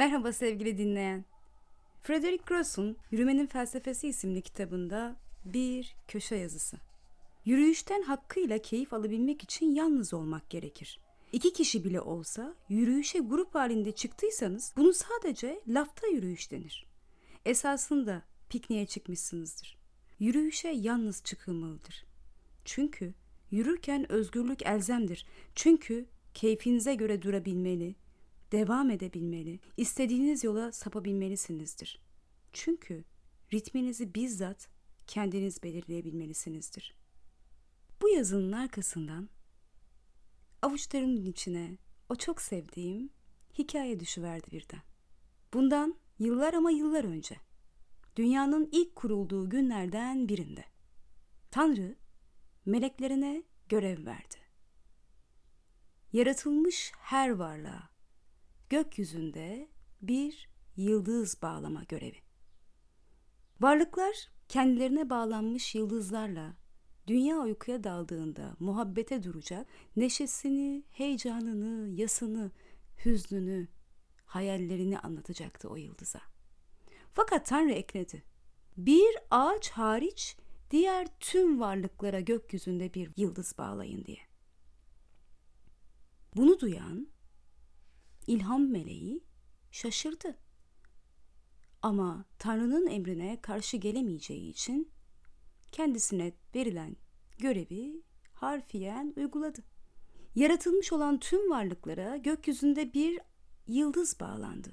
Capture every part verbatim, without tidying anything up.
Merhaba sevgili dinleyen. Frederick Gross'un Yürümenin Felsefesi isimli kitabında bir köşe yazısı. Yürüyüşten hakkıyla keyif alabilmek için yalnız olmak gerekir. İki kişi bile olsa yürüyüşe grup halinde çıktıysanız bunu sadece lafta yürüyüş denir. Esasında pikniğe çıkmışsınızdır. Yürüyüşe yalnız çıkılmalıdır. Çünkü yürürken özgürlük elzemdir. Çünkü keyfinize göre durabilmeli, devam edebilmeli, istediğiniz yola sapabilmelisinizdir. Çünkü ritminizi bizzat kendiniz belirleyebilmelisinizdir. Bu yazının arkasından avuçlarımın içine o çok sevdiğim hikaye düşüverdi birden. Bundan yıllar ama yıllar önce, dünyanın ilk kurulduğu günlerden birinde, Tanrı meleklerine görev verdi. Yaratılmış her varlığa gökyüzünde bir yıldız bağlama görevi. Varlıklar kendilerine bağlanmış yıldızlarla dünya uykuya daldığında muhabbete duracak, neşesini, heyecanını, yasını, hüznünü, hayallerini anlatacaktı o yıldıza. Fakat Tanrı ekledi. Bir ağaç hariç diğer tüm varlıklara gökyüzünde bir yıldız bağlayın diye. Bunu duyan İlham meleği şaşırdı. Ama Tanrı'nın emrine karşı gelemeyeceği için kendisine verilen görevi harfiyen uyguladı. Yaratılmış olan tüm varlıklara gökyüzünde bir yıldız bağlandı.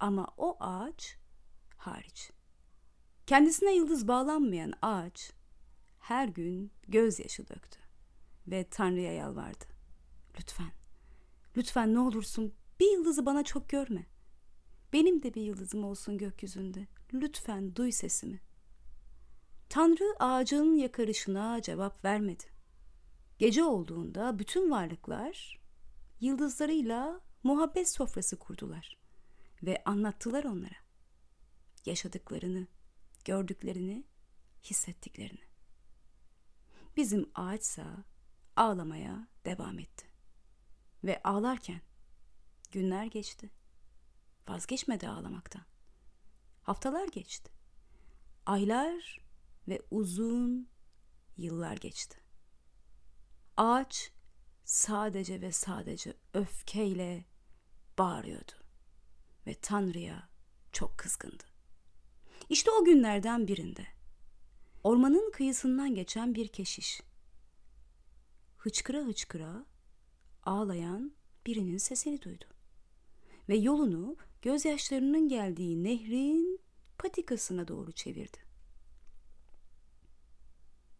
Ama o ağaç hariç. Kendisine yıldız bağlanmayan ağaç her gün gözyaşı döktü ve Tanrı'ya yalvardı. Lütfen, lütfen ne olursun bir yıldızı bana çok görme. Benim de bir yıldızım olsun gökyüzünde. Lütfen duy sesimi. Tanrı ağacın yakarışına cevap vermedi. Gece olduğunda bütün varlıklar yıldızlarıyla muhabbet sofrası kurdular ve anlattılar onlara yaşadıklarını, gördüklerini, hissettiklerini. Bizim ağaçsa ağlamaya devam etti ve ağlarken günler geçti. Vazgeçmedi ağlamaktan. Haftalar geçti. Aylar ve uzun yıllar geçti. Ağaç sadece ve sadece öfkeyle bağırıyordu ve Tanrı'ya çok kızgındı. İşte o günlerden birinde ormanın kıyısından geçen bir keşiş, hıçkıra hıçkıra ağlayan birinin sesini duydu ve yolunu gözyaşlarının geldiği nehrin patikasına doğru çevirdi.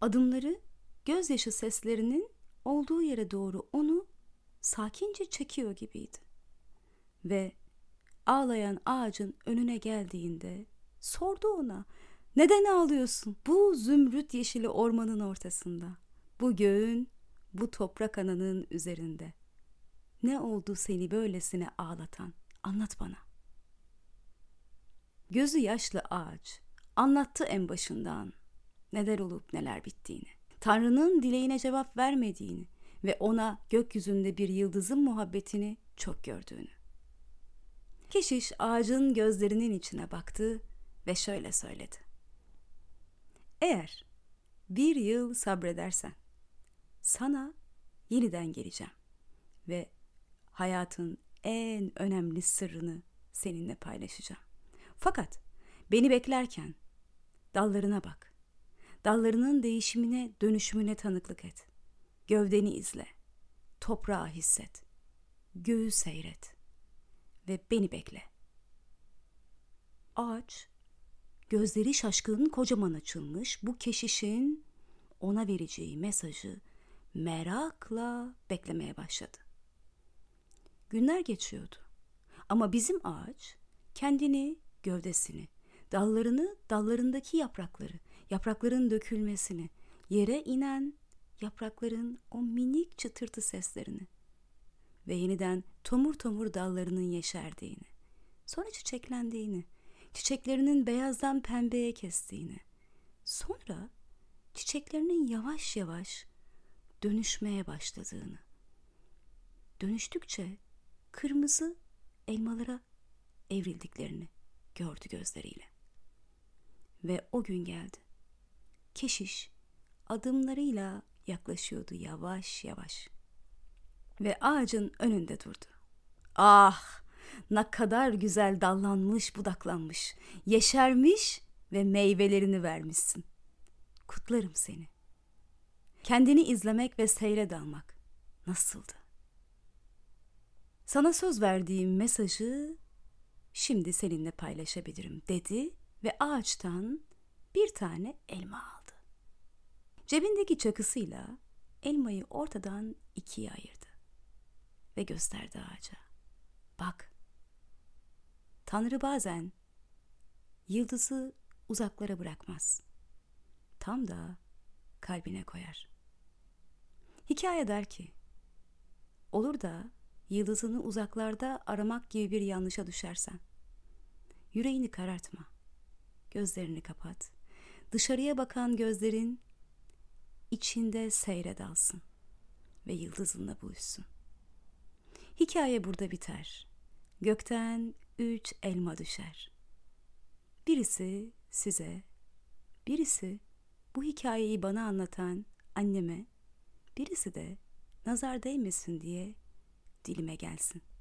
Adımları gözyaşı seslerinin olduğu yere doğru onu sakince çekiyor gibiydi. Ve ağlayan ağacın önüne geldiğinde sordu ona, "Neden ağlıyorsun bu zümrüt yeşili ormanın ortasında, bu göğün, bu toprak ananın üzerinde? Ne oldu seni böylesine ağlatan? Anlat bana." Gözü yaşlı ağaç anlattı en başından neler olup neler bittiğini, Tanrı'nın dileğine cevap vermediğini ve ona gökyüzünde bir yıldızın muhabbetini çok gördüğünü. Keşiş ağacın gözlerinin içine baktı ve şöyle söyledi. "Eğer bir yıl sabredersen sana yeniden geleceğim ve hayatın en önemli sırrını seninle paylaşacağım. Fakat beni beklerken dallarına bak. Dallarının değişimine, dönüşümüne tanıklık et. Gövdeni izle. Toprağı hisset. Göğü seyret. Ve beni bekle." Ağaç, gözleri şaşkın kocaman açılmış bu keşişin ona vereceği mesajı merakla beklemeye başladı. Günler geçiyordu ama bizim ağaç kendini, gövdesini, dallarını, dallarındaki yaprakları, yaprakların dökülmesini, yere inen yaprakların o minik çıtırtı seslerini ve yeniden tomur tomur dallarının yeşerdiğini, sonra çiçeklendiğini, çiçeklerinin beyazdan pembeye kestiğini, sonra çiçeklerinin yavaş yavaş dönüşmeye başladığını, dönüştükçe kırmızı elmalara evrildiklerini gördü gözleriyle. Ve o gün geldi. Keşiş adımlarıyla yaklaşıyordu yavaş yavaş. Ve ağacın önünde durdu. Ah! Ne kadar güzel dallanmış, budaklanmış, yeşermiş ve meyvelerini vermişsin. Kutlarım seni. Kendini izlemek ve seyre dalmak nasıldı? Sana söz verdiğim mesajı şimdi seninle paylaşabilirim dedi ve ağaçtan bir tane elma aldı. Cebindeki çakısıyla elmayı ortadan ikiye ayırdı ve gösterdi ağaca. Bak, Tanrı bazen yıldızı uzaklara bırakmaz. Tam da kalbine koyar. Hikaye der ki, olur da yıldızını uzaklarda aramak gibi bir yanlışa düşersen, yüreğini karartma, gözlerini kapat, dışarıya bakan gözlerin içinde seyre dalsın ve yıldızınla buluşsun. Hikaye burada biter. Gökten üç elma düşer. Birisi size, birisi bu hikayeyi bana anlatan anneme, birisi de nazar değmesin diye dilime gelsin.